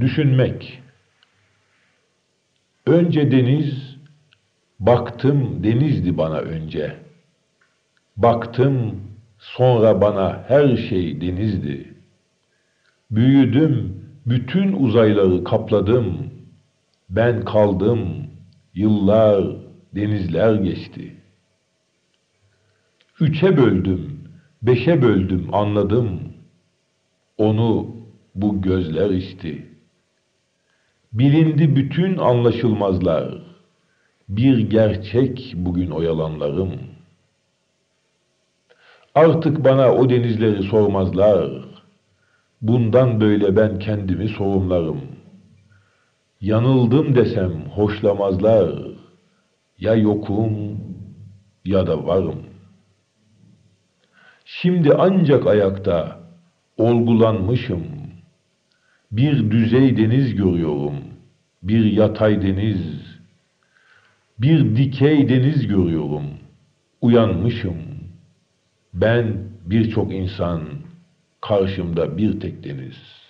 Düşünmek. Önce deniz, baktım denizdi bana önce. Baktım sonra bana her şey denizdi. Büyüdüm, bütün uzayları kapladım. Ben kaldım, yıllar, denizler geçti. 3'e böldüm, 5'e böldüm, anladım. Onu bu gözler içti. Bilindi bütün anlaşılmazlar. Bir gerçek bugün oyalanlarım. Artık bana o denizleri sormazlar. Bundan böyle ben kendimi sorumlarım. Yanıldım desem hoşlamazlar. Ya yokum ya da varım. Şimdi ancak ayakta olgulanmışım. Bir düzey deniz görüyorum. Bir yatay deniz. Bir dikey deniz görüyorum. Uyanmışım. Ben birçok insan, karşımda bir tek deniz.